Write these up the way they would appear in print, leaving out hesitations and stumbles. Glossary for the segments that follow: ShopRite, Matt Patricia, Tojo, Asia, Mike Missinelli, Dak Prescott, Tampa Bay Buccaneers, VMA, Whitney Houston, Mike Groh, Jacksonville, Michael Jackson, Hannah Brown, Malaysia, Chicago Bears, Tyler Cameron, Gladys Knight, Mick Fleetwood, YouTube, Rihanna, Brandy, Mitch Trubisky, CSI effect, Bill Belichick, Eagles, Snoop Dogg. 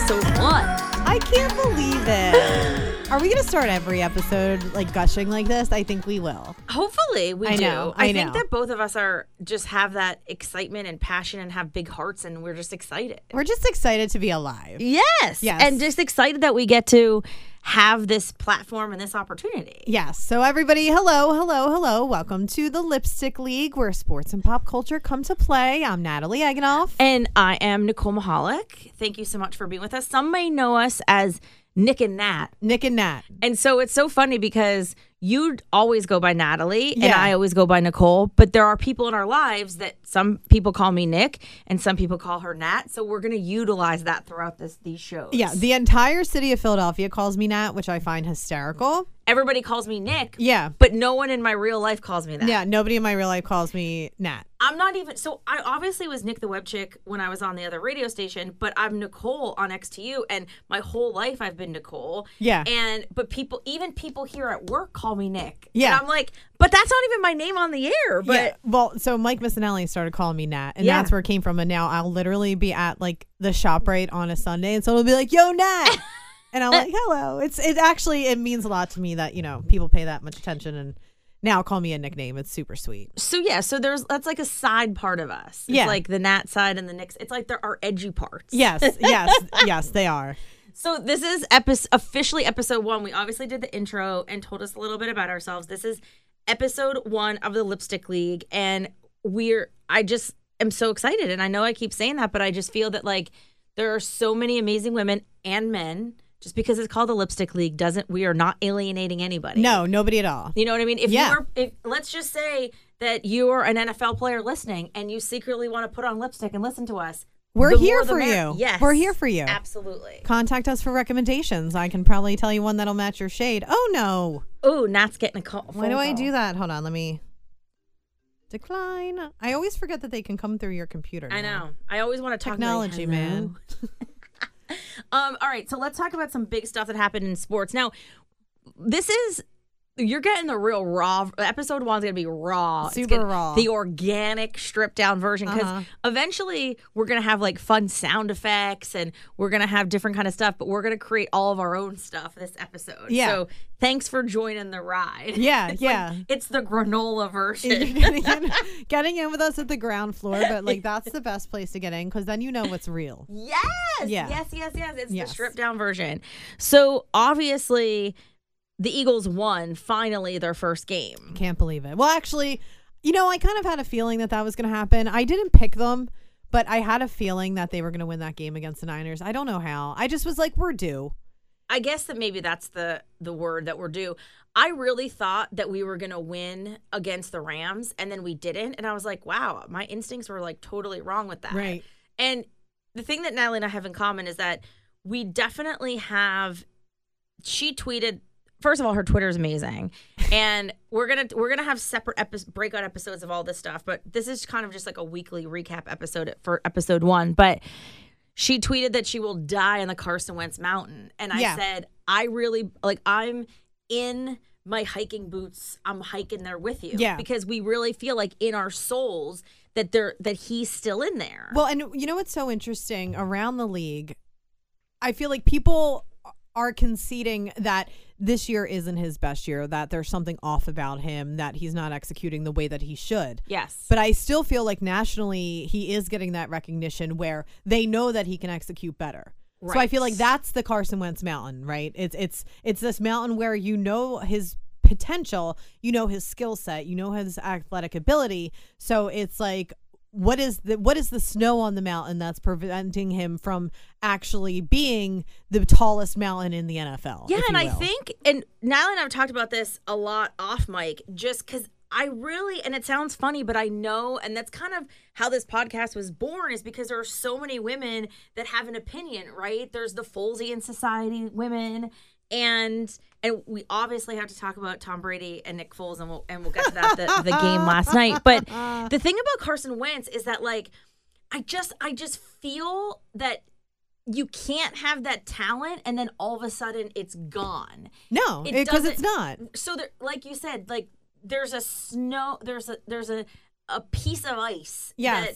episode 1. I can't believe it. Are we going to start every episode like gushing like this? I think we will. Hopefully we do. I think that both of us are just have that excitement and passion and have big hearts, and we're just excited. We're just excited to be alive. Yes. And just excited that we get to have this platform and this opportunity. Yes. So everybody, hello. Welcome to the Lipstick League, where sports and pop culture come to play. I'm Natalie Eganhoff. And I am Nicole Mahalik. Thank you so much for being with us. Some may know us as Nick and Nat. And so it's so funny because you always go by Natalie and I always go by Nicole, but there are people in our lives that some people call me Nick and some people call her Nat. So we're going to utilize that throughout these shows. Yeah. The entire city of Philadelphia calls me Nat, which I find hysterical. Everybody calls me Nick. Yeah. But no one in my real life calls me that. Yeah. Nobody in my real life calls me Nat. I'm not even. So I obviously was Nick the Web Chick when I was on the other radio station, but I'm Nicole on XTU, and my whole life I've been Nicole. Yeah. And but people here at work call me Nick. Yeah. And I'm like, but that's not even my name on the air. But yeah. Well, so Mike Missinelli started calling me Nat, and that's where it came from. And now I'll literally be at like the ShopRite on a Sunday, and someone will be like, "Yo, Nat." And I'm like, hello. It actually means a lot to me that, you know, people pay that much attention and now call me a nickname. It's super sweet. So, yeah. So that's like a side part of us. It's like the Nat side and the Nick. It's like there are edgy parts. Yes, they are. So this is officially episode 1. We obviously did the intro and told us a little bit about ourselves. This is episode 1 of the Lipstick League. And I just am so excited. And I know I keep saying that, but I just feel that like there are so many amazing women and men. Just because it's called the Lipstick League we are not alienating anybody. No, nobody at all. You know what I mean? If let's just say that you are an NFL player listening and you secretly want to put on lipstick and listen to us. We're here for you. Yes. We're here for you. Absolutely. Contact us for recommendations. I can probably tell you one that'll match your shade. Oh, no. Oh, Nat's getting a call. Why do I do that? Hold on. Let me decline. I always forget that they can come through your computer. Now. I know. I always want to talk technology, man. All right, so let's talk about some big stuff that happened in sports. Now, you're getting the real raw. Episode 1 is going to be raw. Super raw. The organic, stripped-down version, because eventually we're going to have, like, fun sound effects, and we're going to have different kind of stuff, but we're going to create all of our own stuff this episode. Yeah. So thanks for joining the ride. Yeah, it's the granola version. Getting in with us at the ground floor, but, like, that's the best place to get in, because then you know what's real. Yes! Yeah. Yes. It's the stripped-down version. So, obviously, the Eagles won, finally, their first game. Can't believe it. Well, actually, you know, I kind of had a feeling that was going to happen. I didn't pick them, but I had a feeling that they were going to win that game against the Niners. I don't know how. I just was like, we're due. I guess that maybe that's the word, that we're due. I really thought that we were going to win against the Rams, and then we didn't. And I was like, wow, my instincts were, like, totally wrong with that. Right. And the thing that Natalie and I have in common is that we definitely have – she tweeted – first of all, her Twitter is amazing, and we're gonna have separate breakout episodes of all this stuff. But this is kind of just like a weekly recap episode for episode 1. But she tweeted that she will die on the Carson Wentz mountain, and I said, I really like. I'm in my hiking boots. I'm hiking there with you, because we really feel like in our souls that he's still in there. Well, and you know what's so interesting around the league? I feel like people are conceding that this year isn't his best year, that there's something off about him, that he's not executing the way that he should. Yes. But I still feel like nationally he is getting that recognition where they know that he can execute better. Right. So I feel like that's the Carson Wentz mountain, right? It's this mountain where you know his potential, you know his skill set, you know his athletic ability. So it's like, What is the snow on the mountain that's preventing him from actually being the tallest mountain in the NFL? Yeah, and I think, and Natalie and I've talked about this a lot off mic, just because I really, and it sounds funny, but I know, and that's kind of how this podcast was born, is because there are so many women that have an opinion, right? There's the Folesian Society women. And we obviously have to talk about Tom Brady and Nick Foles, and we'll get to that the game last night. But the thing about Carson Wentz is that, like, I just feel that you can't have that talent and then all of a sudden it's gone. No, because it's not. So there, like you said, like there's a piece of ice that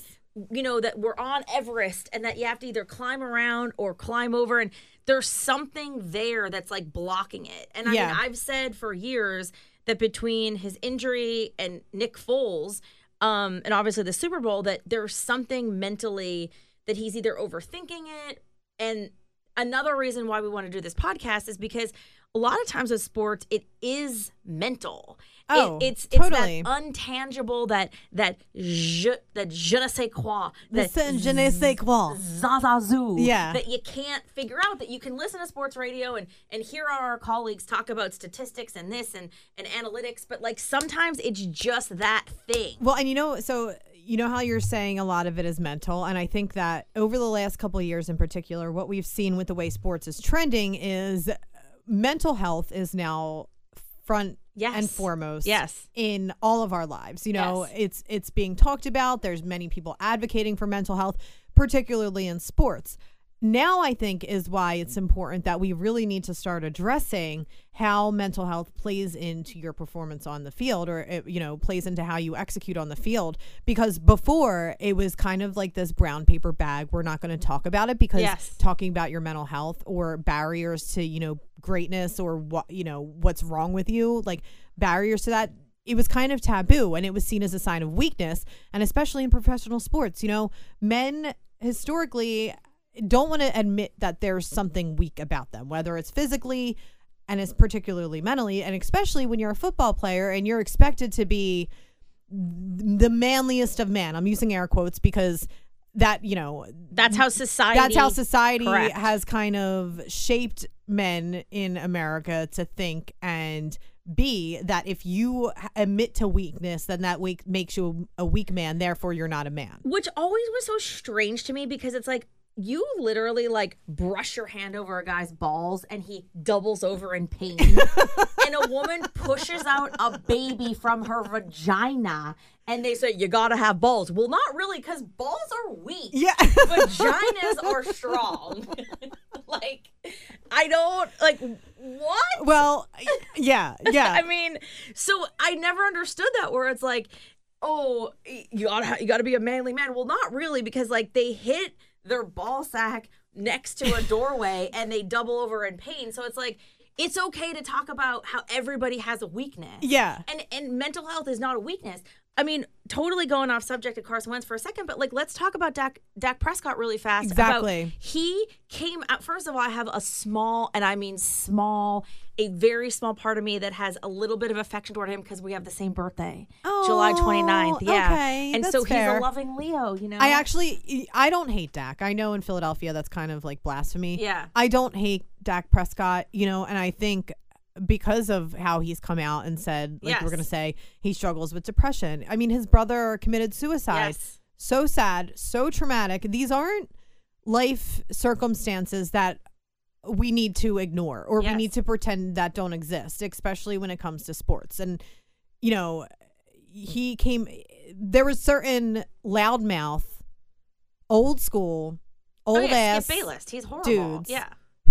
you know, that we're on Everest and that you have to either climb around or climb over. And there's something there that's like blocking it. And I mean, I've said for years that between his injury and Nick Foles, and obviously the Super Bowl, that there's something mentally that he's either overthinking it. And another reason why we want to do this podcast is because a lot of times with sports, it is mental. Oh, it's totally that untangible, that je ne sais quoi. Je ne sais quoi. Zazazoo. Yeah. That you can't figure out, that you can listen to sports radio and hear our colleagues talk about statistics and this and analytics. But, like, sometimes it's just that thing. Well, and, you know, so you know how you're saying a lot of it is mental. And I think that over the last couple of years in particular, what we've seen with the way sports is trending is mental health is now front and foremost in all of our lives. You know, it's being talked about. There's many people advocating for mental health, particularly in sports. Now, I think, is why it's important that we really need to start addressing how mental health plays into your performance on the field, or it, you know, plays into how you execute on the field. Because before, it was kind of like this brown paper bag. We're not going to talk about it because talking about your mental health or barriers to, you know, greatness or what, you know, what's wrong with you, like barriers to that, it was kind of taboo and it was seen as a sign of weakness. And especially in professional sports, you know, men historically don't want to admit that there's something weak about them, whether it's physically and it's particularly mentally. And especially when you're a football player and you're expected to be the manliest of men. I'm using air quotes because that, you know, that's how society has kind of shaped men in America to think and be, that if you admit to weakness, then that weak makes you a weak man. Therefore, you're not a man, which always was so strange to me, because it's like, you literally, like, brush your hand over a guy's balls and he doubles over in pain. And a woman pushes out a baby from her vagina and they say, you gotta have balls. Well, not really, because balls are weak. Yeah. Vaginas are strong. Like, I don't, like, what? Well, yeah. I mean, so I never understood that, where it's like, oh, you gotta be a manly man. Well, not really, because, like, they hit their ball sack next to a doorway and they double over in pain. So it's like, it's okay to talk about how everybody has a weakness. Yeah. And mental health is not a weakness. I mean, totally going off subject of Carson Wentz for a second, but, like, let's talk about Dak Prescott really fast. Exactly. He came out, first of all, I have a small, and I mean small, a very small part of me that has a little bit of affection toward him because we have the same birthday, July 29th. Yeah. Okay, and so he's a loving Leo, you know? I don't hate Dak. I know in Philadelphia that's kind of like blasphemy. Yeah. I don't hate Dak Prescott, you know, and I think because of how he's come out and said, like, we're going to say he struggles with depression. I mean, his brother committed suicide. Yes. So sad, so traumatic. These aren't life circumstances that we need to ignore or we need to pretend that don't exist, especially when it comes to sports. And, you know, there was certain loudmouth, old school, old ass Skip Bayless. He's horrible. Dudes. Yeah.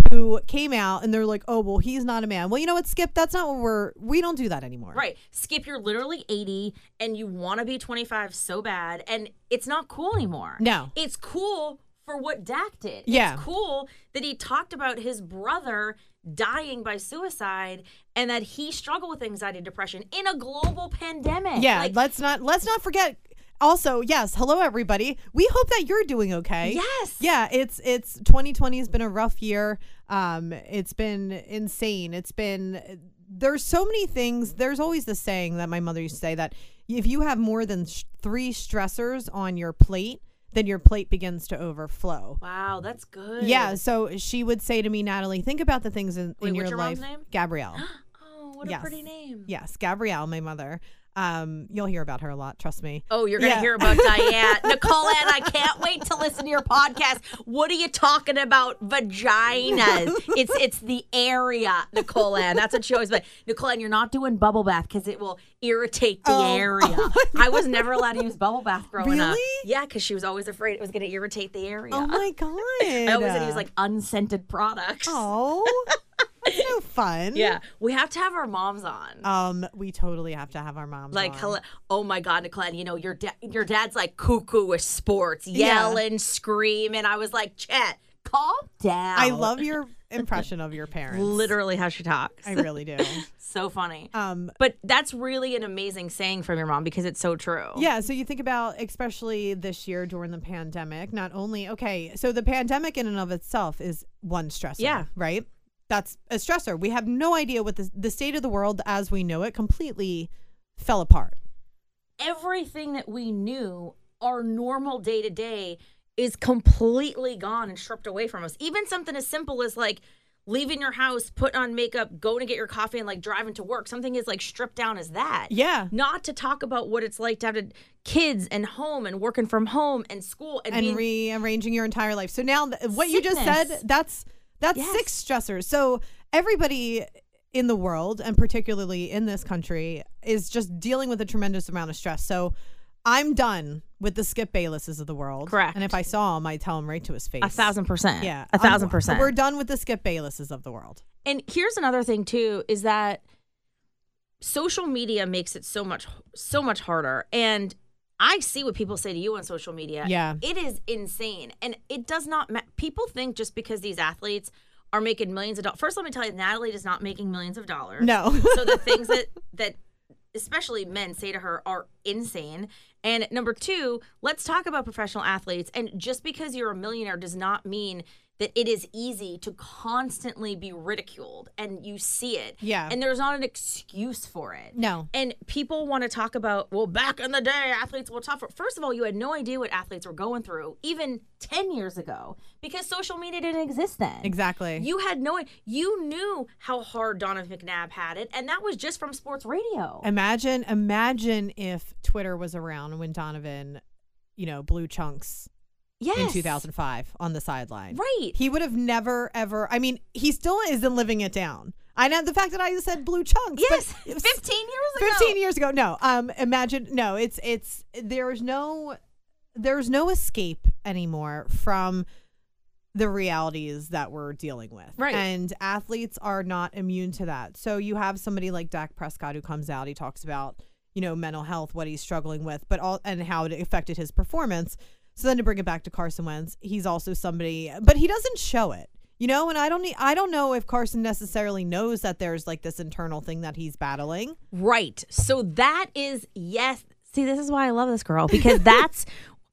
Who came out and they're like, oh, well, he's not a man. Well, you know what, Skip? That's not what we don't do that anymore. Right. Skip, you're literally 80 and you want to be 25 so bad. And it's not cool anymore. No. It's cool for what Dak did. Yeah. It's cool that he talked about his brother dying by suicide and that he struggled with anxiety and depression in a global pandemic. Yeah. Like, let's not forget. Also, yes, hello, everybody. We hope that you're doing okay. Yes. Yeah, it's 2020 has been a rough year. It's been insane. There's so many things. There's always the saying that my mother used to say, that if you have more than three stressors on your plate, then your plate begins to overflow. Wow, that's good. Yeah, so she would say to me, Natalie, think about the things in your life. What's your mom's name? Gabrielle. Oh, what a pretty name. Yes, Gabrielle, my mother. You'll hear about her a lot, trust me. Oh, you're gonna hear about Diane. Nicole, and I can't wait to listen to your podcast. What are you talking about? Vaginas. It's the area, Nicole Ann. That's what she always said. Nicole Ann, you're not doing bubble bath because it will irritate the area. Oh, I was never allowed to use bubble bath growing up. Yeah, because she was always afraid it was gonna irritate the area. Oh my god. I always said he was like unscented products. Oh. That's no fun. Yeah. We have to have our moms on. We totally have to have our moms on. Like, oh my God, Nicole, and you know, your dad's like cuckoo with sports, yelling, screaming. I was like, Chet, calm down. I love your impression of your parents. Literally how she talks. I really do. So funny. But that's really an amazing saying from your mom because it's so true. Yeah. So you think about, especially this year during the pandemic, not only, so the pandemic in and of itself is one stressor, right? That's a stressor. We have no idea what the state of the world as we know it completely fell apart. Everything that we knew, our normal day-to-day, is completely gone and stripped away from us. Even something as simple as like leaving your house, put on makeup, going to get your coffee, and like driving to work. Something is like stripped down as that. Yeah. Not to talk about what it's like to have kids and home and working from home and school. And rearranging your entire life. So now what you just said, that's 6 stressors. So everybody in the world, and particularly in this country, is just dealing with a tremendous amount of stress. So I'm done with the Skip Baylesses of the world. Correct. And if I saw him, I'd tell him right to his face. 1,000%. Yeah. 1,000%. We're done with the Skip Baylesses of the world. And here's another thing, too, is that social media makes it so much harder. And I see what people say to you on social media. Yeah. It is insane. And it does not matter. People think just because these athletes are making millions of dollars. First, let me tell you, Natalie is not making millions of dollars. No. So the things that especially men say to her are insane. And number 2, let's talk about professional athletes. And just because you're a millionaire does not mean that it is easy to constantly be ridiculed, and you see it. Yeah. And there's not an excuse for it. No. And people want to talk about, well, back in the day, athletes were tougher. First of all, you had no idea what athletes were going through even 10 years ago because social media didn't exist then. Exactly. You had you knew how hard Donovan McNabb had it, and that was just from sports radio. Imagine if Twitter was around when Donovan, blew chunks. Yes. In 2005 on the sideline. Right. He would have never, ever. I mean, he still isn't living it down. I know the fact that I said blue chunks. Yes. But 15 years ago. No. Imagine. No, it's there's no escape anymore from the realities that we're dealing with. Right. And athletes are not immune to that. So you have somebody like Dak Prescott who comes out. He talks about, mental health, what he's struggling with, and how it affected his performance. So then to bring it back to Carson Wentz, he's also somebody, but he doesn't show it, and I don't know if Carson necessarily knows that there's like this internal thing that he's battling. Right. So that is, yes. See, this is why I love this girl, because that's,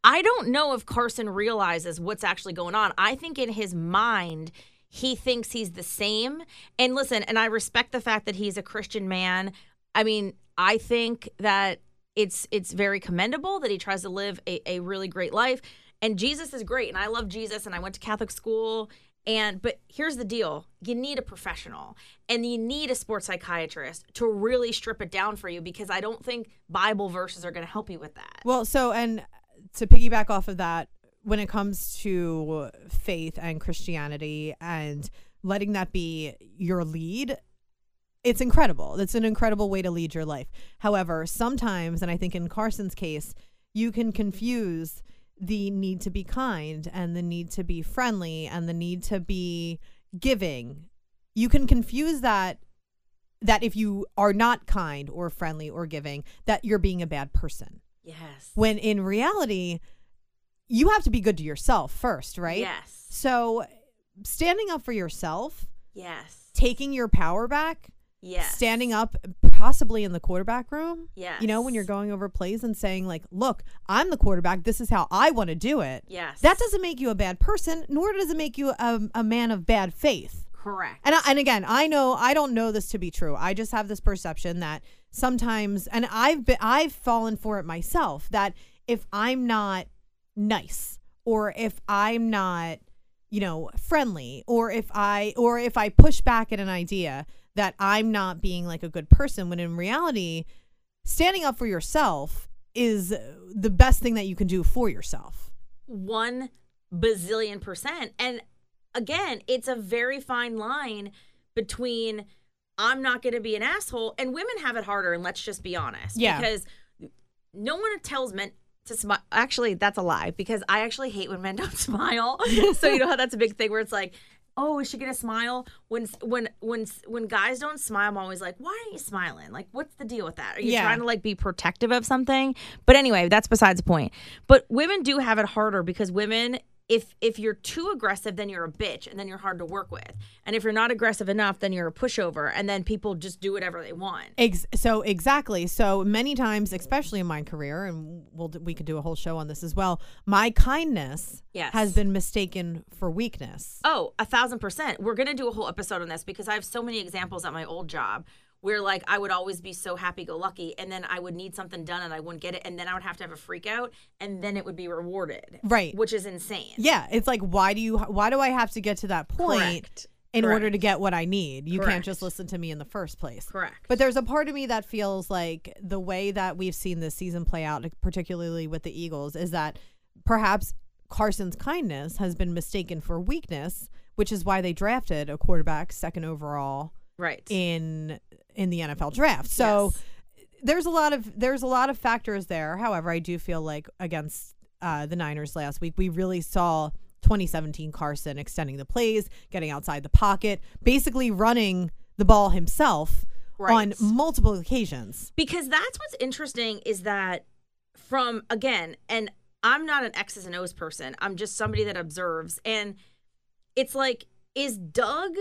I don't know if Carson realizes what's actually going on. I think in his mind, he thinks he's the same. And listen, and I respect the fact that he's a Christian man. I mean, I think that it's very commendable that he tries to live a really great life, and Jesus is great, and I love Jesus, and I went to Catholic school, but here's the deal. You need a professional, and you need a sports psychiatrist to really strip it down for you, because I don't think Bible verses are going to help you with that. Well, so, and to piggyback off of that, when it comes to faith and Christianity and letting that be your lead, it's incredible. That's an incredible way to lead your life. However, sometimes, and I think in Carson's case, you can confuse the need to be kind and the need to be friendly and the need to be giving. You can confuse that if you are not kind or friendly or giving, that you're being a bad person. Yes. When in reality, you have to be good to yourself first, right? Yes. So standing up for yourself. Yes. Taking your power back. Yes. Standing up, possibly in the quarterback room. Yes. When you're going over plays and saying, like, look, I'm the quarterback. This is how I want to do it. Yes. That doesn't make you a bad person, nor does it make you a man of bad faith. Correct. And again, I know, I don't know this to be true. I just have this perception that sometimes, and I've fallen for it myself, that if I'm not nice, or if I'm not, friendly, or if I push back at an idea, that I'm not being like a good person, when in reality, standing up for yourself is the best thing that you can do for yourself. 1,000,000,000%. And again, it's a very fine line between I'm not going to be an asshole, and women have it harder. And let's just be honest. Yeah. Because no one tells men to smile. Actually, that's a lie, because I actually hate when men don't smile. So you know how that's a big thing where it's like, oh, is she gonna smile? When guys don't smile, I'm always like, why aren't you smiling? Like, what's the deal with that? Are you trying to like be protective of something? But anyway, that's besides the point. But women do have it harder because women, if you're too aggressive, then you're a bitch and then you're hard to work with. And if you're not aggressive enough, then you're a pushover and then people just do whatever they want. Exactly. So many times, especially in my career, and we could do a whole show on this as well, my kindness has been mistaken for weakness. Oh, 1,000%. We're going to do a whole episode on this because I have so many examples at my old job where like I would always be so happy-go-lucky and then I would need something done and I wouldn't get it and then I would have to have a freak out and then it would be rewarded. Right. Which is insane. Yeah. It's like, why do I have to get to that point in order to get what I need? You can't just listen to me in the first place. Correct. But there's a part of me that feels like the way that we've seen this season play out, particularly with the Eagles, is that perhaps Carson's kindness has been mistaken for weakness, which is why they drafted a quarterback second overall. Right. In the NFL draft. So there's a lot of factors there. However, I do feel like against the Niners last week, we really saw 2017 Carson extending the plays, getting outside the pocket, basically running the ball himself on multiple occasions. Because that's what's interesting is that from, again, and I'm not an X's and O's person. I'm just somebody that observes. And it's like, is Doug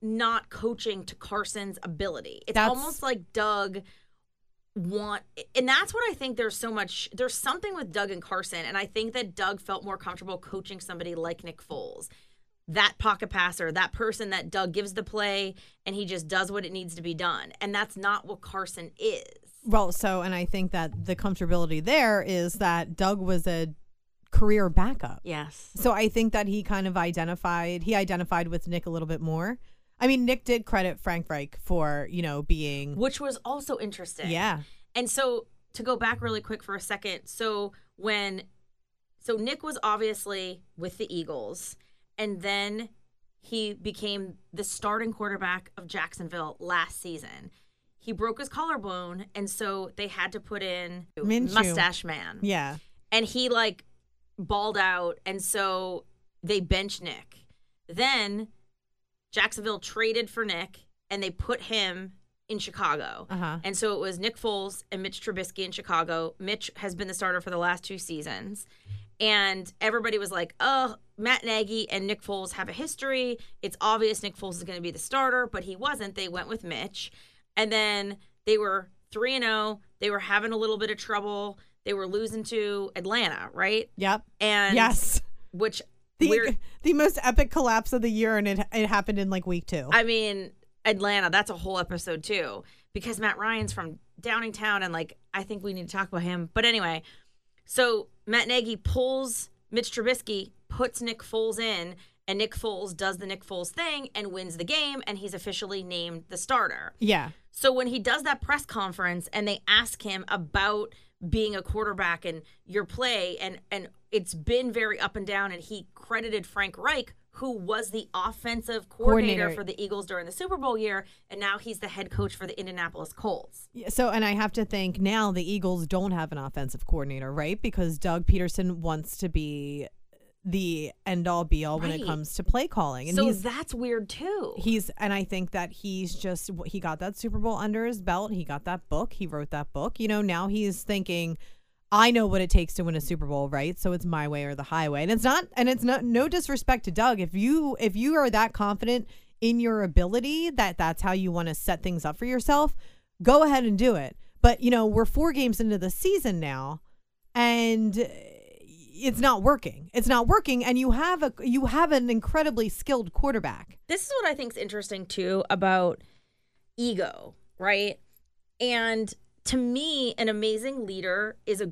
not coaching to Carson's ability? That's almost like Doug and that's what I think there's something with Doug and Carson, and I think that Doug felt more comfortable coaching somebody like Nick Foles, that pocket passer, that person that Doug gives the play and he just does what it needs to be done. And that's not what Carson is. Well, so, and I think that the comfortability there is that Doug was a career backup. Yes. So I think that he kind of identified with Nick a little bit more. I mean, Nick did credit Frank Reich for, being... Which was also interesting. Yeah. And so, to go back really quick for a second, so Nick was obviously with the Eagles, and then he became the starting quarterback of Jacksonville last season. He broke his collarbone, and so they had to put in Minshew. Mustache Man. Yeah. And he, balled out, and so they benched Nick. Then... Jacksonville traded for Nick, and they put him in Chicago. Uh-huh. And so it was Nick Foles and Mitch Trubisky in Chicago. Mitch has been the starter for the last two seasons. And everybody was like, oh, Matt Nagy and Nick Foles have a history. It's obvious Nick Foles is going to be the starter, but he wasn't. They went with Mitch. And then they were 3-0. They were having a little bit of trouble. They were losing to Atlanta, right? Yep. And yes. Which... The most epic collapse of the year, and it happened in week two. I mean, Atlanta, that's a whole episode too, because Matt Ryan's from Downingtown, and I think we need to talk about him. But anyway, so Matt Nagy pulls Mitch Trubisky, puts Nick Foles in, and Nick Foles does the Nick Foles thing and wins the game, and he's officially named the starter. Yeah. So when he does that press conference and they ask him about being a quarterback and your play, and it's been very up and down, and he credited Frank Reich, who was the offensive coordinator for the Eagles during the Super Bowl year, and now he's the head coach for the Indianapolis Colts. So, and I have to think now the Eagles don't have an offensive coordinator, right? Because Doug Peterson wants to be the end-all, be-all when it comes to play calling. And so that's weird, too. And I think that he got that Super Bowl under his belt. He got that book. He wrote that book. Now he's thinking... I know what it takes to win a Super Bowl, right? So it's my way or the highway. And it's not no disrespect to Doug. If you are that confident in your ability that that's how you want to set things up for yourself, go ahead and do it. But, we're 4 games into the season now and it's not working. It's not working. And you have an incredibly skilled quarterback. This is what I think is interesting too about ego, right? And to me, an amazing leader is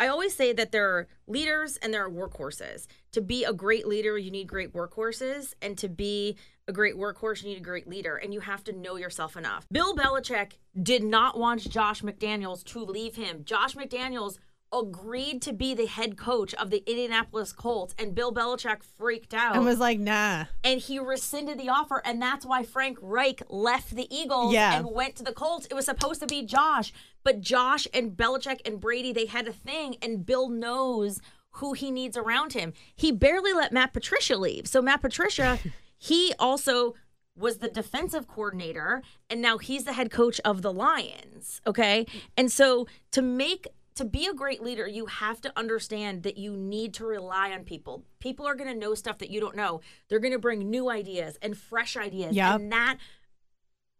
I always say that there are leaders and there are workhorses. To be a great leader, you need great workhorses. And to be a great workhorse, you need a great leader. And you have to know yourself enough. Bill Belichick did not want Josh McDaniels to leave him. Josh McDaniels agreed to be the head coach of the Indianapolis Colts, and Bill Belichick freaked out and was like, nah. And he rescinded the offer, and that's why Frank Reich left the Eagles and went to the Colts. It was supposed to be Josh, but Josh and Belichick and Brady, they had a thing, and Bill knows who he needs around him. He barely let Matt Patricia leave. So Matt Patricia, He also was the defensive coordinator, and now he's the head coach of the Lions, okay? And so to be a great leader, you have to understand that you need to rely on people. People are going to know stuff that you don't know. They're going to bring new ideas and fresh ideas. Yep. And that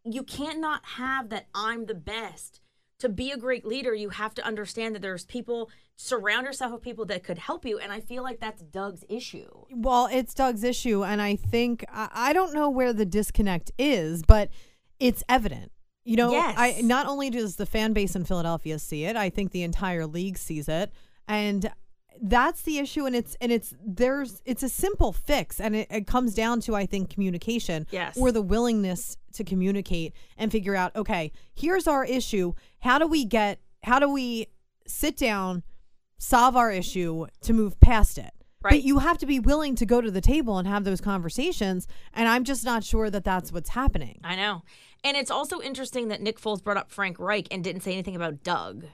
you can't not have that I'm the best. To be a great leader, you have to understand that there's people, surround yourself with people that could help you. And I feel like that's Doug's issue. Well, it's Doug's issue. And I think, I don't know where the disconnect is, but it's evident. You know, yes. Not only does the fan base in Philadelphia see it, I think the entire league sees it, and that's the issue. And it's a simple fix, and it comes down to, I think, communication, yes, or the willingness to communicate and figure out, okay, here's our issue. How do we sit down, solve our issue to move past it? Right. But you have to be willing to go to the table and have those conversations. And I'm just not sure that that's what's happening. I know. And it's also interesting that Nick Foles brought up Frank Reich and didn't say anything about Doug.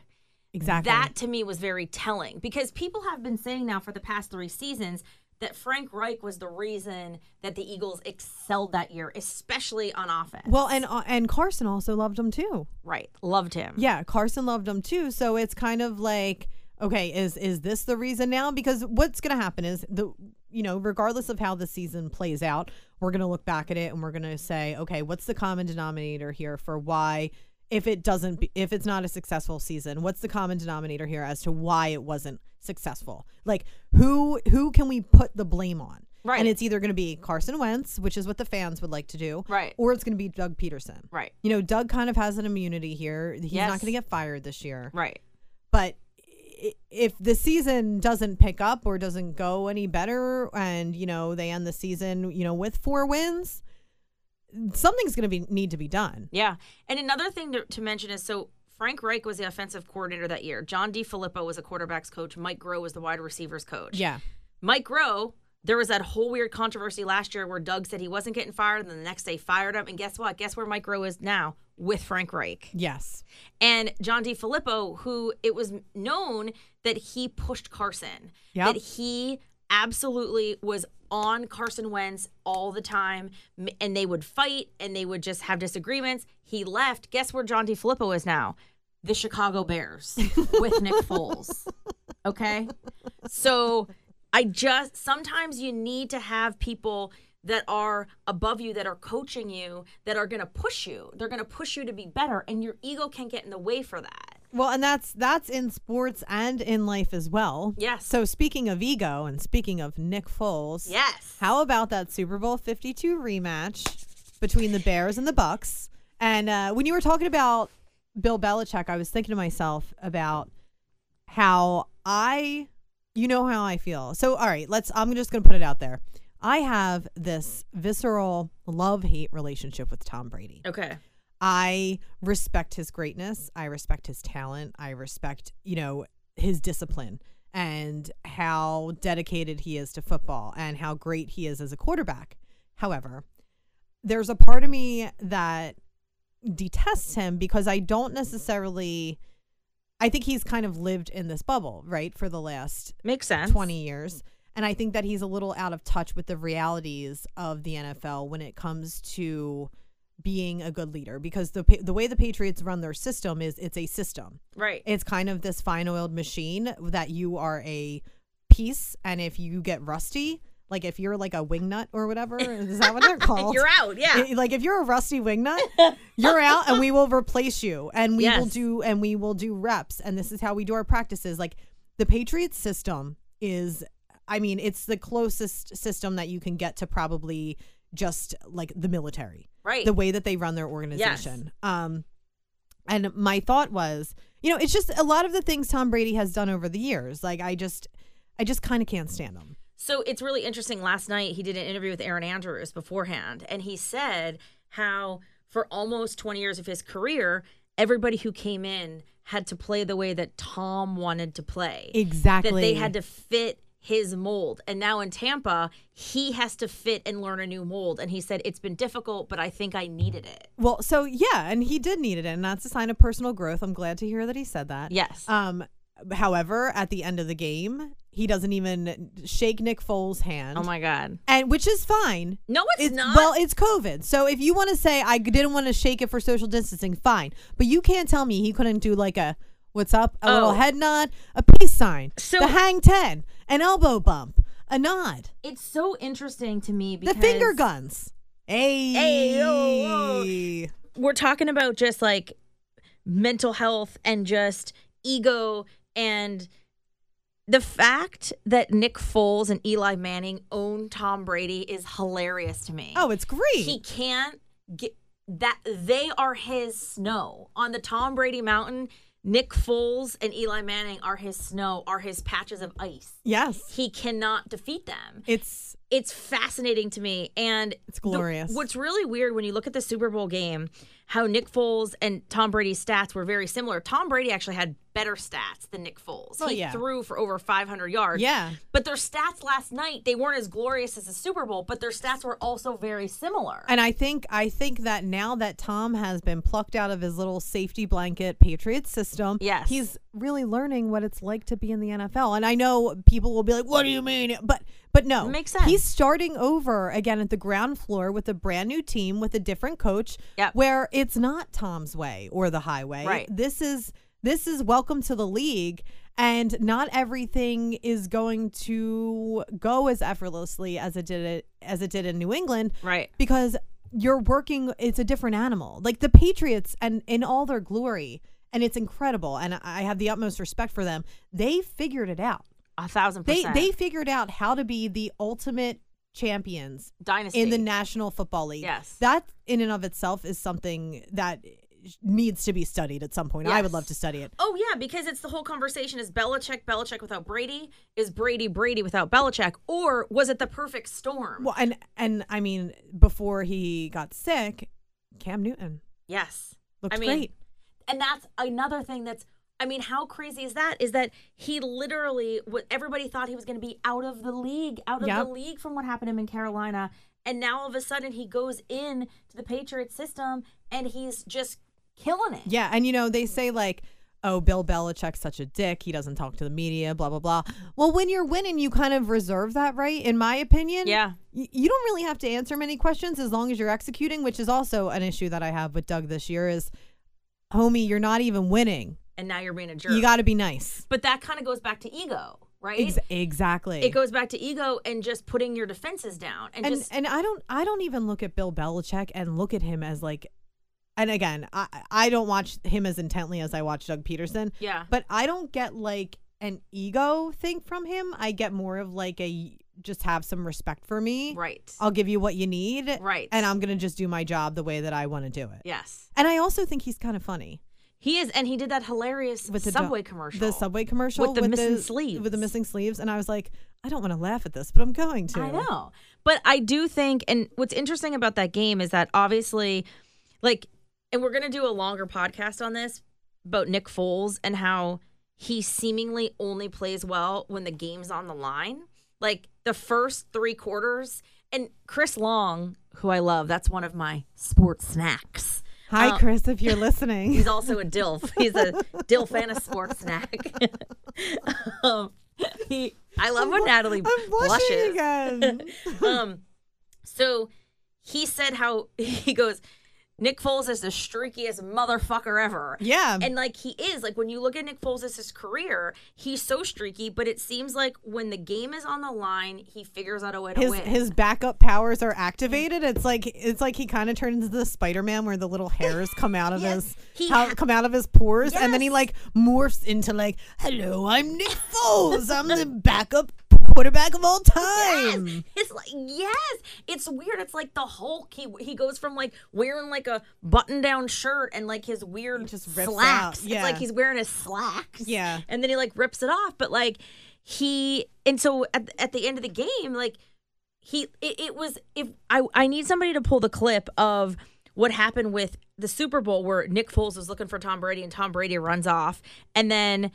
Exactly. That to me was very telling, because people have been saying now for the past 3 seasons that Frank Reich was the reason that the Eagles excelled that year, especially on offense. Well, and Carson also loved him too. Right. Loved him. Yeah. Carson loved him too. So it's kind of like, okay, is this the reason now? Because what's going to happen is, regardless of how the season plays out, we're going to look back at it and we're going to say, okay, what's the common denominator here for why, if it's not a successful season, what's the common denominator here as to why it wasn't successful? Like, who can we put the blame on? Right. And it's either going to be Carson Wentz, which is what the fans would like to do. Right. Or it's going to be Doug Peterson. Right. You know, Doug kind of has an immunity here. He's not going to get fired this year. Right. But if the season doesn't pick up or doesn't go any better, and they end the season with 4 wins, something's going to need to be done. Yeah. And another thing to mention is, so Frank Reich was the offensive coordinator that year. John DeFilippo was a quarterback's coach. Mike Groh was the wide receivers coach. Yeah. Mike Groh, there was that whole weird controversy last year where Doug said he wasn't getting fired, and then the next day fired him. And guess what? Guess where Mike Groh is now? With Frank Reich. Yes. And John DeFilippo, who it was known that he pushed Carson. Yep. That he absolutely was on Carson Wentz all the time, and they would fight and they would just have disagreements. He left. Guess where John DeFilippo is now? The Chicago Bears with Nick Foles. Okay? So sometimes you need to have people that are above you, that are coaching you, that are going to push you. They're going to push you to be better, and your ego can't get in the way for that. Well, and that's in sports and in life as well. Yes. So speaking of ego and speaking of Nick Foles, yes, how about that Super Bowl 52 rematch between the Bears and the Bucks? And when you were talking about Bill Belichick, I was thinking to myself about how you know how I feel. So, all right, I'm just going to put it out there. I have this visceral love-hate relationship with Tom Brady. Okay. I respect his greatness. I respect his talent. I respect, his discipline and how dedicated he is to football and how great he is as a quarterback. However, there's a part of me that detests him because I don't necessarily... I think he's kind of lived in this bubble, right, for the last 20 years. And I think that he's a little out of touch with the realities of the NFL when it comes to being a good leader, because the way the Patriots run their system is it's a system. Right. It's kind of this fine-oiled machine that you are a piece, and if you get rusty, like if you're like a wingnut or whatever, is that what they're called? You're out, yeah. Like if you're a rusty wingnut, you're out, and we will replace you, and we will do, and we will do reps, and this is how we do our practices. Like the Patriots system is... I mean, it's the closest system that you can get to probably just like the military, right? The way that they run their organization. Yes. And my thought was, it's just a lot of the things Tom Brady has done over the years. Like I just kind of can't stand him. So it's really interesting. Last night he did an interview with Aaron Andrews beforehand, and he said how for almost 20 years of his career, everybody who came in had to play the way that Tom wanted to play. Exactly. That they had to fit his mold. And now in Tampa, he has to fit and learn a new mold. And he said, it's been difficult, but I think I needed it. Well, so yeah, and he did need it. And that's a sign of personal growth. I'm glad to hear that he said that. Yes. However, at the end of the game, He doesn't even shake Nick Foles' hand. Oh, my God. And which is fine. No, it's not. Well, it's COVID. So if you want to say, I didn't want to shake it for social distancing, fine. But you can't tell me he couldn't do like a, what's up, a little head nod, a peace sign, the hang 10, an elbow bump, a nod. It's so interesting to me because... the finger guns. Hey. We're talking about just like mental health and just ego, and the fact that Nick Foles and Eli Manning own Tom Brady is hilarious to me. Oh, it's great. He can't get that. They are his snow on the Tom Brady mountain. Nick Foles and Eli Manning are his snow, are his patches of ice. Yes. He cannot defeat them. It's fascinating to me. And it's glorious. What's really weird when you look at the Super Bowl game, how Nick Foles and Tom Brady's stats were very similar. Tom Brady actually had better stats than Nick Foles. Well, he threw for over 500 yards. Yeah. But their stats last night, they weren't as glorious as the Super Bowl, but their stats were also very similar. And I think that now that Tom has been plucked out of his little safety blanket Patriots system, yes, he's really learning what it's like to be in the NFL. And I know people will be like, what do you mean? But no. It makes sense. He's starting over again at the ground floor with a brand new team, with a different coach, where it's not Tom's way or the highway. Right. This is welcome to the league, and not everything is going to go as effortlessly as it did in New England. Right. Because you're working, it's a different animal. Like the Patriots, and in all their glory, and it's incredible, and I have the utmost respect for them. They figured it out. 1,000%. They figured out how to be the ultimate champions dynasty in the National Football League. Yes. That in and of itself is something that needs to be studied at some point. Yes. I would love to study it. Oh, yeah, because it's the whole conversation. Is Belichick without Brady? Is Brady without Belichick? Or was it the perfect storm? Well, and I mean, before he got sick, Cam Newton. Yes. Looked great. And that's another thing that's, I mean, how crazy is that? Is that he literally, everybody thought he was going to be out of the league from what happened to him in Carolina. And now all of a sudden he goes in to the Patriots system and he's just killing it. Yeah. And, you know, they say like, oh, Bill Belichick's such a dick. He doesn't talk to the media, blah, blah, blah. Well, when you're winning, you kind of reserve that right, in my opinion. Yeah. You don't really have to answer many questions as long as you're executing, which is also an issue that I have with Doug this year is, homie, you're not even winning. And now you're being a jerk. You got to be nice. But that kind of goes back to ego, right? Exactly. It goes back to ego and just putting your defenses down. And I don't even look at Bill Belichick and look at him as like, and again, I don't watch him as intently as I watch Doug Peterson. Yeah. But I don't get like an ego thing from him. I get more of like a just have some respect for me. Right. I'll give you what you need. Right. And I'm going to just do my job the way that I want to do it. Yes. And I also think he's kind of funny. He is, and he did that hilarious commercial. The Subway commercial. With the missing sleeves. With the missing sleeves. And I was like, I don't want to laugh at this, but I'm going to. I know. But I do think, and what's interesting about that game is that obviously, like, and we're going to do a longer podcast on this, about Nick Foles and how he seemingly only plays well when the game's on the line. Like, the first three quarters. And Chris Long, who I love, that's one of my sports snacks. Hi, Chris, if you're listening. He's also a DILF. He's a DILF and a sports snack. I love when Natalie blushes. Again. So he said how he goes, Nick Foles is the streakiest motherfucker ever. Yeah. And, like, he is. Like, when you look at Nick Foles as his career, he's so streaky, but it seems like when the game is on the line, he figures out a way to win. His backup powers are activated. It's like he kind of turns into the Spider-Man where the little hairs come out of his pores. Yes. And then he, like, morphs into, like, hello, I'm Nick Foles. I'm the backup quarterback of all time. Yes. It's like, yes, it's weird. It's like the Hulk. He goes from like wearing like a button down shirt and like his weird slacks. Yeah. It's like he's wearing his slacks. Yeah. And then he like rips it off. But like so at the end of the game, like I need somebody to pull the clip of what happened with the Super Bowl where Nick Foles was looking for Tom Brady and Tom Brady runs off. And then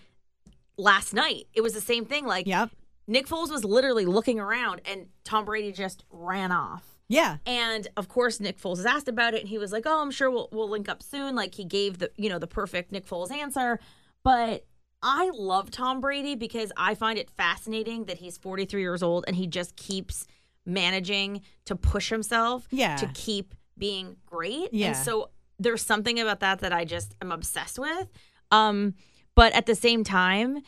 last night it was the same thing. Like, yep. Nick Foles was literally looking around, and Tom Brady just ran off. Yeah. And, of course, Nick Foles was asked about it, and he was like, oh, I'm sure we'll link up soon. Like, he gave the perfect Nick Foles answer. But I love Tom Brady because I find it fascinating that he's 43 years old and he just keeps managing to push himself to keep being great. And so there's something about that that I just am obsessed with. But at the same time,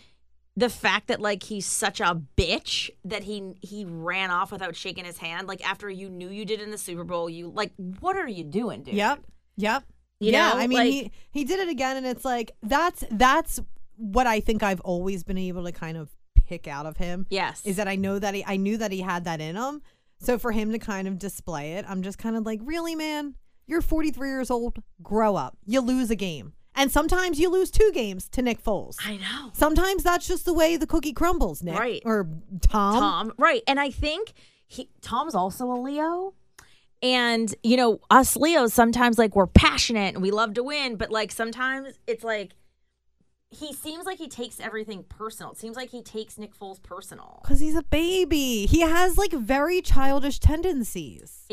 the fact that, like, he's such a bitch that he ran off without shaking his hand, like, after you knew you did in the Super Bowl, you, like, what are you doing, dude? Yep. You know? I mean, like, he did it again, and it's like, that's what I think I've always been able to kind of pick out of him. Yes. Is that I knew that he had that in him. So for him to kind of display it, I'm just kind of like, really, man? You're 43 years old. Grow up. You lose a game. And sometimes you lose two games to Nick Foles. I know. Sometimes that's just the way the cookie crumbles, Nick. Right. Or Tom. Right. And I think Tom's also a Leo. And, you know, us Leos sometimes, like, we're passionate and we love to win. But, like, sometimes it's like he seems like he takes everything personal. It seems like he takes Nick Foles personal. Because he's a baby. He has, like, very childish tendencies.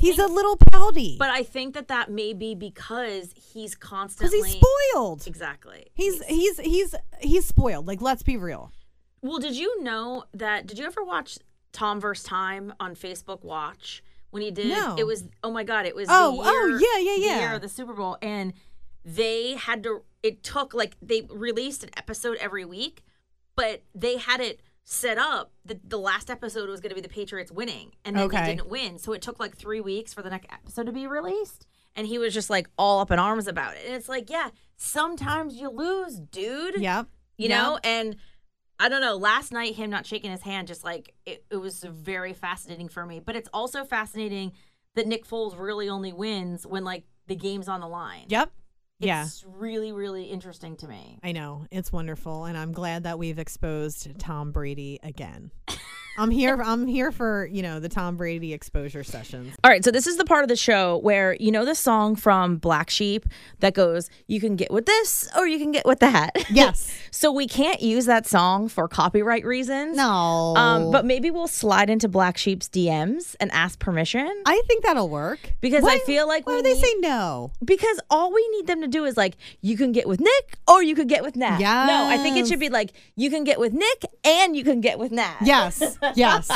He's a little pouty. But I think that may be because he's constantly... Because he's spoiled. Exactly. He's spoiled. Like, let's be real. Well, did you know that... Did you ever watch Tom vs. Time on Facebook Watch? When he did... No. It was... Oh, my God. It was the year of the Super Bowl. And they had to... It took, like, they released an episode every week, but they had it set up that the last episode was going to be the Patriots winning, and then they didn't win. So it took, like, 3 weeks for the next episode to be released, and he was just, like, all up in arms about it. And it's like, yeah, sometimes you lose, dude. Yep. You know? And I don't know. Last night, him not shaking his hand, just, like, it was very fascinating for me. But it's also fascinating that Nick Foles really only wins when, like, the game's on the line. Yep. It's really, really interesting to me. I know. It's wonderful. And I'm glad that we've exposed Tom Brady again. I'm here for, you know, the Tom Brady exposure sessions. All right. So this is the part of the show where, you know, the song from Black Sheep that goes, you can get with this or you can get with that. Yes. So we can't use that song for copyright reasons. No. But maybe we'll slide into Black Sheep's DMs and ask permission. I think that'll work. Because I feel like... Why do they say no? Because all we need them to do is, like, you can get with Nick or you could get with Nat. Yes. No, I think it should be like, you can get with Nick and you can get with Nat. Yes. Yes.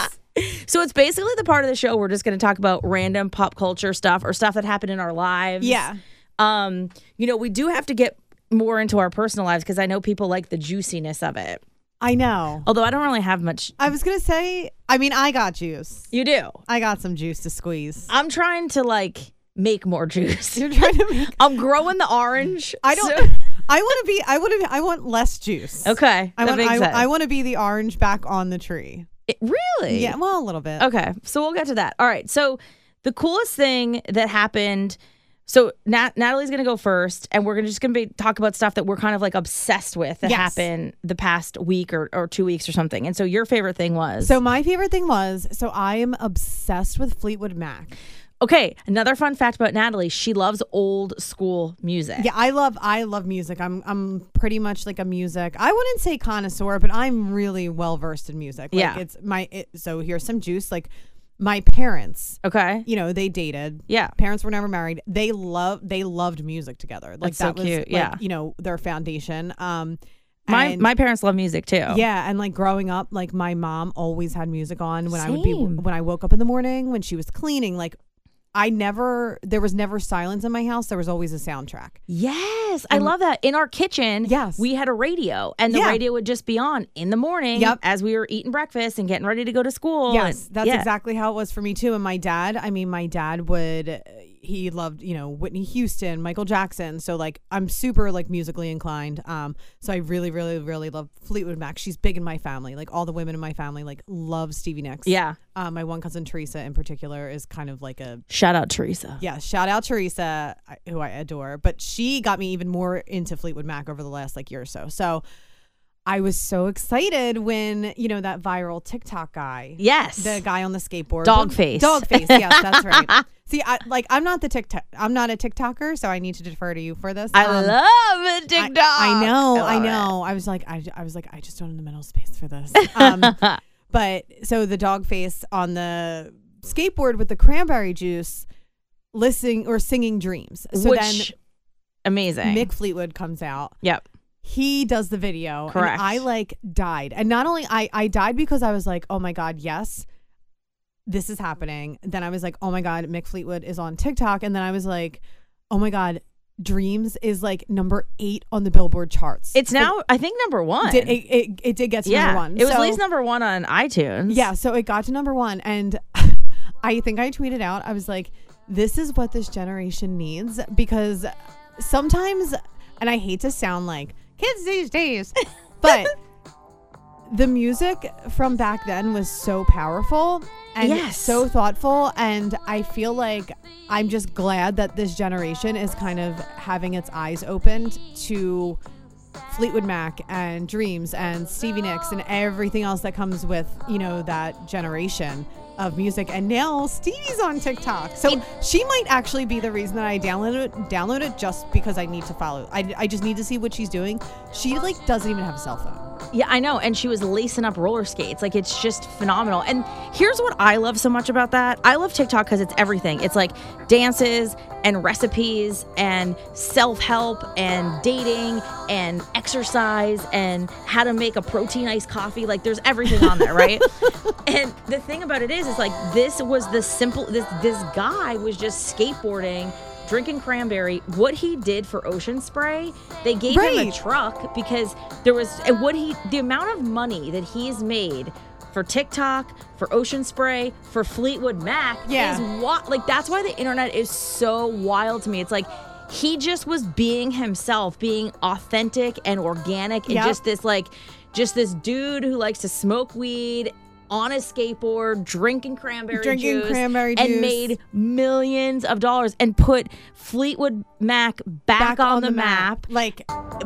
So it's basically the part of the show we're just going to talk about random pop culture stuff or stuff that happened in our lives. Yeah. You know, we do have to get more into our personal lives because I know people like the juiciness of it. I know. Although I don't really have much. I was going to say, I mean, I got juice. You do? I got some juice to squeeze. I'm trying to, like, make more juice. You're trying to make... I'm growing the orange. I don't... So... I want less juice. Okay. I want to be the orange back on the tree. Really? Yeah, well, a little bit. Okay, so we'll get to that. All right, so the coolest thing that happened, so Natalie's going to go first, and we're just going to talk about stuff that we're kind of, like, obsessed with that happened the past week or 2 weeks or something. And so your favorite thing was? So my favorite thing was, so I am obsessed with Fleetwood Mac. Okay, another fun fact about Natalie, she loves old school music. Yeah, I love music. I'm pretty much like a music, I wouldn't say connoisseur, but I'm really well versed in music. Like, yeah. So here's some juice. Like, my parents, okay, you know, they dated. Yeah. Parents were never married. They loved music together. Like, that's so cute. Like, yeah. You know, their foundation. My parents love music too. Yeah, and, like, growing up, like, my mom always had music on when... Same. When I woke up in the morning, when she was cleaning, like, there was never silence in my house. There was always a soundtrack. Yes. I love that. In our kitchen, we had a radio, and the radio would just be on in the morning as we were eating breakfast and getting ready to go to school. Yes. And, that's exactly how it was for me too. And my dad would, he loved, you know, Whitney Houston, Michael Jackson. So, like, I'm super, like, musically inclined. So I really, really, really love Fleetwood Mac. She's big in my family. Like, all the women in my family, like, love Stevie Nicks. Yeah. My one cousin Teresa in particular is kind of like a... Shout out Teresa. Yeah, shout out Teresa, who I adore. But she got me even more into Fleetwood Mac over the last, like, year or so. So I was so excited when, you know, that viral TikTok guy. Yes. The guy on the skateboard. Dogface. Yes, that's right. See, I'm not a TikToker, so I need to defer to you for this. I love TikTok. I know. It. I was like, I just don't have the mental space for this. But so the dog face on the skateboard with the cranberry juice, listening or singing Dreams. So... Which, then amazing. Mick Fleetwood comes out. Yep. He does the video. Correct. And I like died. And not only I died because I was like, oh my God, yes, this is happening. Then I was like, oh my God, Mick Fleetwood is on TikTok. And then I was like, oh my God, Dreams is like #8 on the Billboard charts. It's now, I think, #1. It did get to #1. It was at least #1 on iTunes. Yeah, so it got to #1. And I think I tweeted out, I was like, this is what this generation needs, because sometimes, and I hate to sound like kids these days, but the music from back then was so powerful and so thoughtful. And I feel like I'm just glad that this generation is kind of having its eyes opened to Fleetwood Mac and Dreams and Stevie Nicks and everything else that comes with, you know, that generation of music. And now Stevie's on TikTok, so she might actually be the reason that I download it, just because I need to follow. I just need to see what she's doing. She like doesn't even have a cell phone. Yeah, I know. And she was lacing up roller skates. Like, it's just phenomenal. And here's what I love so much about that. I love TikTok because it's everything. It's like dances and recipes and self-help and dating and exercise and how to make a protein iced coffee. Like, there's everything on there, right? And the thing about it is, it's like, this was the simple, this guy was just skateboarding, drinking cranberry. What he did for Ocean Spray, they gave him a truck because there was, the amount of money that he's made for TikTok, for Ocean Spray, for Fleetwood Mac is what, like, that's why the internet is so wild to me. It's like, he just was being himself, being authentic and organic, and just this dude who likes to smoke weed on a skateboard, drinking cranberry juice. Made millions of dollars and put Fleetwood Mac back on the map. Like,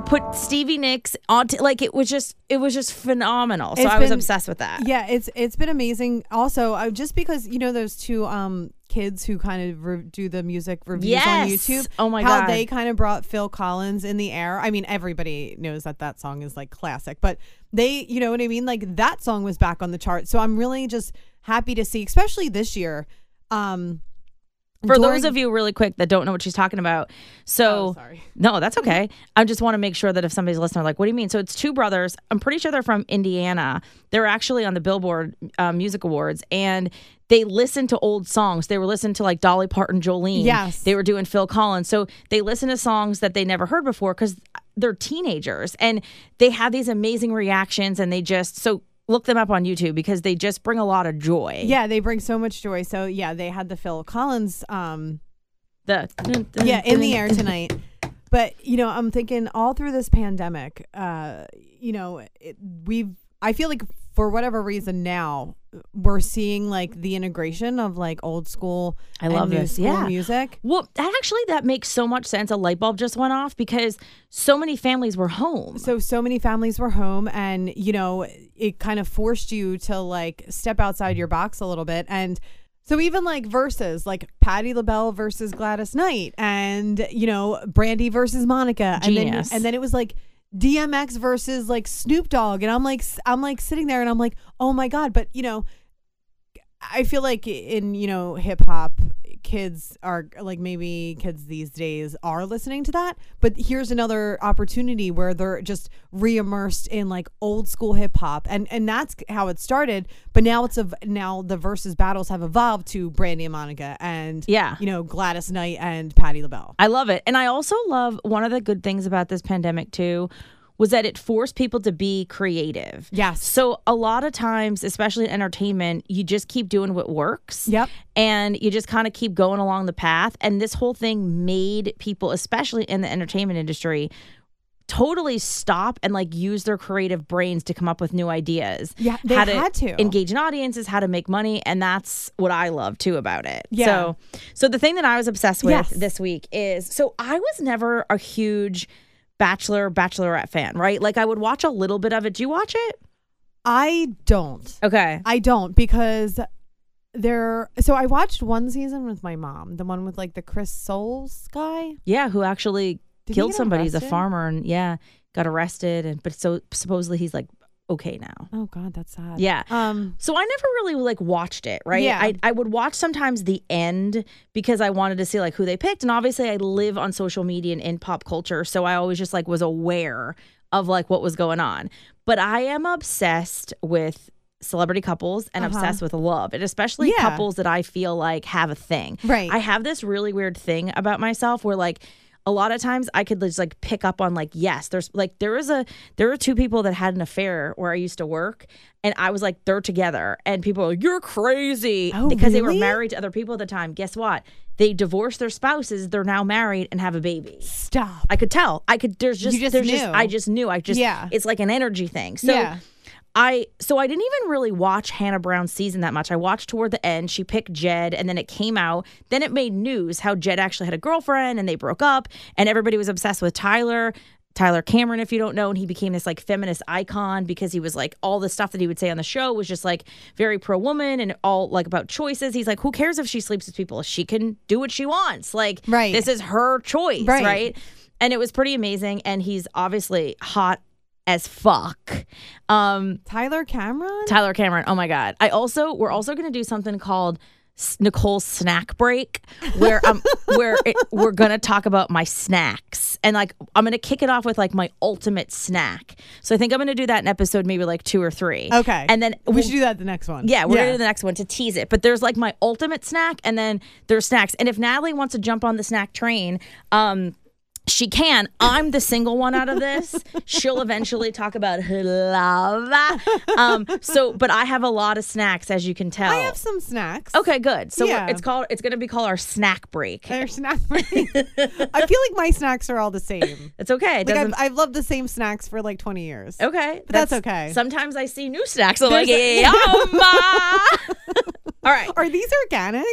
put Stevie Nicks on. It was just phenomenal. So I was obsessed with that. Yeah, it's been amazing. Also, just because, you know, those two kids who kind of do the music reviews on YouTube. Oh my God. How they kind of brought Phil Collins in the air. I mean, everybody knows that song is like classic, but they, you know what I mean? Like, that song was back on the chart. So I'm really just happy to see, especially this year. For those of you really quick that don't know what she's talking about. So, sorry. No, that's okay. I just want to make sure that if somebody's listening, like, what do you mean? So it's two brothers. I'm pretty sure they're from Indiana. They're actually on the Billboard Music Awards, and they listened to old songs. They were listening to, like, Dolly Parton, Jolene. Yes. They were doing Phil Collins. So they listened to songs that they never heard before because they're teenagers, and they have these amazing reactions, and they just, so look them up on YouTube because they just bring a lot of joy. Yeah, they bring so much joy. So yeah, they had the Phil Collins in the air tonight. But, you know, I'm thinking all through this pandemic, you know, I feel like for whatever reason now we're seeing like the integration of like old school and new school music. Well, that makes so much sense. A light bulb just went off because so many families were home. And, you know, it kind of forced you to like step outside your box a little bit. And so even like verses, like Patti LaBelle versus Gladys Knight, and, you know, Brandy versus Monica. Genius. And then it was like DMX versus like Snoop Dogg, and I'm like sitting there and I'm like, oh my God. But, you know, I feel like in, you know, hip hop, kids are like, maybe kids these days are listening to that, but here's another opportunity where they're just re-immersed in like old school hip hop, and that's how it started. But now now the versus battles have evolved to Brandy and Monica and you know, Gladys Knight and Patti LaBelle. I love it. And I also love, one of the good things about this pandemic too was that it forced people to be creative. Yes. So a lot of times, especially in entertainment, you just keep doing what works. Yep. And you just kind of keep going along the path. And this whole thing made people, especially in the entertainment industry, totally stop and like use their creative brains to come up with new ideas. Yeah, they had to engage in audiences, how to make money, and that's what I love too about it. Yeah. So the thing that I was obsessed with this week is, so I was never a huge Bachelor, Bachelorette fan, right? Like, I would watch a little bit of it. Do you watch it? I don't. Okay. I don't, because so I watched one season with my mom, the one with like the Chris Soules guy. Yeah, who actually killed somebody. He's a farmer and got arrested, but so supposedly he's like okay now. Oh God, that's sad. Yeah. So I never really like watched it, right? Yeah. I would watch sometimes the end because I wanted to see like who they picked, and obviously I live on social media and in pop culture, so I always just like was aware of like what was going on. But I am obsessed with celebrity couples and obsessed with love, and especially couples that I feel like have a thing. Right. I have this really weird thing about myself where like a lot of times I could just like pick up on like, yes, there's like, there were two people that had an affair where I used to work, and I was like, they're together, and people are like, you're crazy because they were married to other people at the time. Guess what? They divorced their spouses. They're now married and have a baby. Stop. I could tell. I just knew. Yeah. It's like an energy thing. So yeah. So I didn't even really watch Hannah Brown's season that much. I watched toward the end. She picked Jed, and then it came out. Then it made news how Jed actually had a girlfriend, and they broke up, and everybody was obsessed with Tyler Cameron, if you don't know, and he became this like feminist icon because he was like, all the stuff that he would say on the show was just like very pro-woman and all like about choices. He's like, who cares if she sleeps with people? She can do what she wants. Like, this is her choice, right? And it was pretty amazing, and he's obviously hot as fuck. Tyler Cameron. Oh my God. We're also going to do something called Nicole's Snack Break, where we're going to talk about my snacks, and like I'm going to kick it off with like my ultimate snack. So I think I'm going to do that in episode maybe like 2 or 3. Okay. And then we should do that the next one. Yeah, we're going to do the next one to tease it. But there's like my ultimate snack, and then there's snacks. And if Natalie wants to jump on the snack train, she can. I'm the single one out of this. She'll eventually talk about her love. But I have a lot of snacks, as you can tell. I have some snacks. Okay, good. So it's going to be called our snack break. Our snack break. I feel like my snacks are all the same. It's okay. Like I've loved the same snacks for like 20 years. Okay. But that's okay. Sometimes I see new snacks. I'm like, yumma. All right. Are these organic?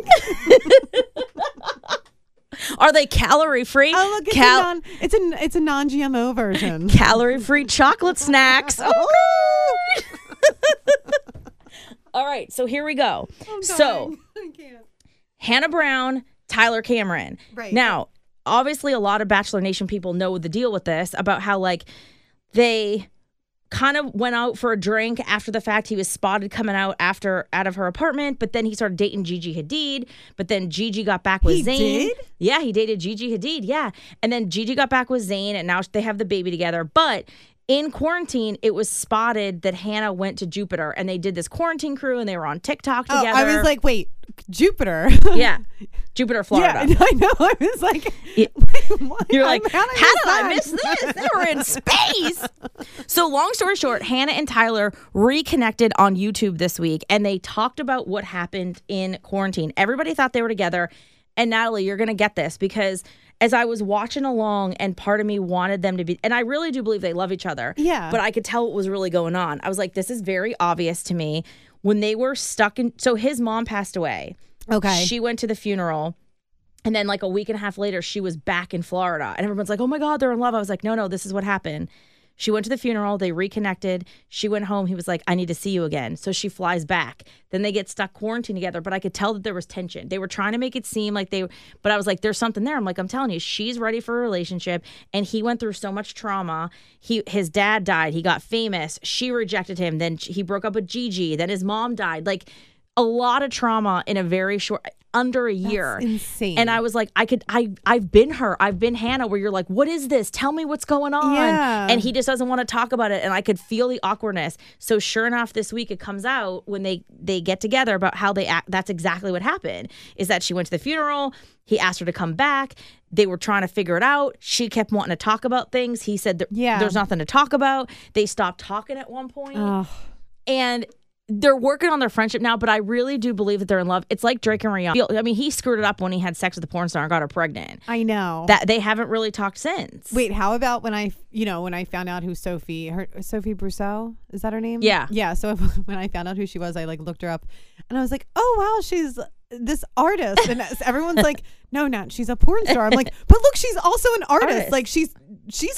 Are they calorie free? Oh look, it's a non-GMO version. Calorie free chocolate snacks. Oh. All right, so here we go. So, I can't. Hannah Brown, Tyler Cameron. Right now, obviously, a lot of Bachelor Nation people know the deal with this about how like they kind of went out for a drink after the fact. He was spotted coming out of her apartment, but then he started dating Gigi Hadid, but then Gigi got back with Zayn. He did? Yeah, he dated Gigi Hadid, yeah. And then Gigi got back with Zayn, and now they have the baby together. But in quarantine, it was spotted that Hannah went to Jupiter, and they did this quarantine crew, and they were on TikTok together. I was like, wait, Jupiter? Yeah, Jupiter, Florida. Yeah, I know. I was like, you're like, how did I miss this? They were in space. So long story short, Hannah and Tyler reconnected on YouTube this week, and they talked about what happened in quarantine. Everybody thought they were together, and Natalie, you're going to get this because as I was watching along, and part of me wanted them to be, and I really do believe they love each other. Yeah. But I could tell what was really going on. I was like, this is very obvious to me. When they were stuck in, so his mom passed away. Okay. She went to the funeral. And then like a week and a half later, she was back in Florida. And everyone's like, oh my God, they're in love. I was like, no, this is what happened. She went to the funeral. They reconnected. She went home. He was like, I need to see you again. So she flies back. Then they get stuck quarantined together. But I could tell that there was tension. They were trying to make it seem like but I was like, there's something there. I'm like, I'm telling you, she's ready for a relationship. And he went through so much trauma. His dad died. He got famous. She rejected him. Then he broke up with Gigi. Then his mom died. Like a lot of trauma in a very short, under a year. That's insane. And I was like, I've been her. I've been Hannah, where you're like, what is this? Tell me what's going on. Yeah. And he just doesn't want to talk about it. And I could feel the awkwardness. So sure enough, this week it comes out when they get together about how they act. That's exactly what happened, is that she went to the funeral. He asked her to come back. They were trying to figure it out. She kept wanting to talk about things. He said there's nothing to talk about. They stopped talking at one point. Oh. And they're working on their friendship now, but I really do believe that they're in love. It's like Drake and Rihanna. I mean, he screwed it up when he had sex with a porn star and got her pregnant. I know. That they haven't really talked since. Wait, how about when I found out who Sophie Brousseau, is that her name? Yeah. Yeah, so when I found out who she was, I like looked her up and I was like, "Oh wow, she's this artist." And everyone's like, "No, not. She's a porn star." I'm like, "But look, she's also an artist. Like she's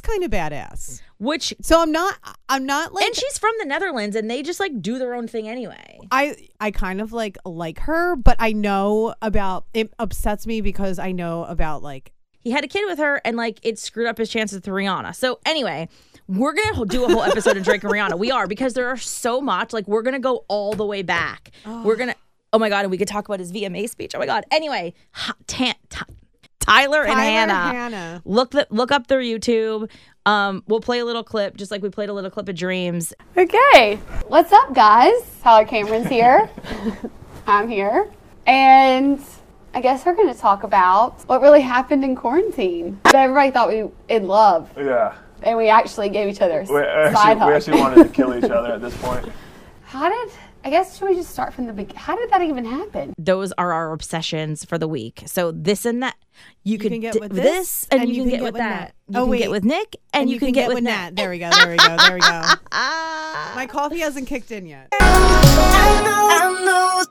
kind of badass." Which, so I'm not like, and she's from the Netherlands, and they just like do their own thing anyway. I kind of like her, but I know about it upsets me because I know about like he had a kid with her, and like it screwed up his chances with Rihanna. So anyway, we're gonna do a whole episode of Drake and Rihanna. We are, because there are so much. Like we're gonna go all the way back. Oh. We're gonna, oh my God, and we could talk about his VMA speech. Oh my God. Anyway, Tyler and Hannah. Look up their YouTube. We'll play a little clip, just like we played a little clip of Dreams. Okay. What's up, guys? Tyler Cameron's here. I'm here. And I guess we're going to talk about what really happened in quarantine that everybody thought we in love. Yeah. And we actually gave each other we actually wanted to kill each other at this point. Should we just start from the beginning? How did that even happen? Those are our obsessions for the week. So this and that. You can get with this, and you can get with that. You can get with Nick, and you can get with Nat. There we go. My coffee hasn't kicked in yet. I know.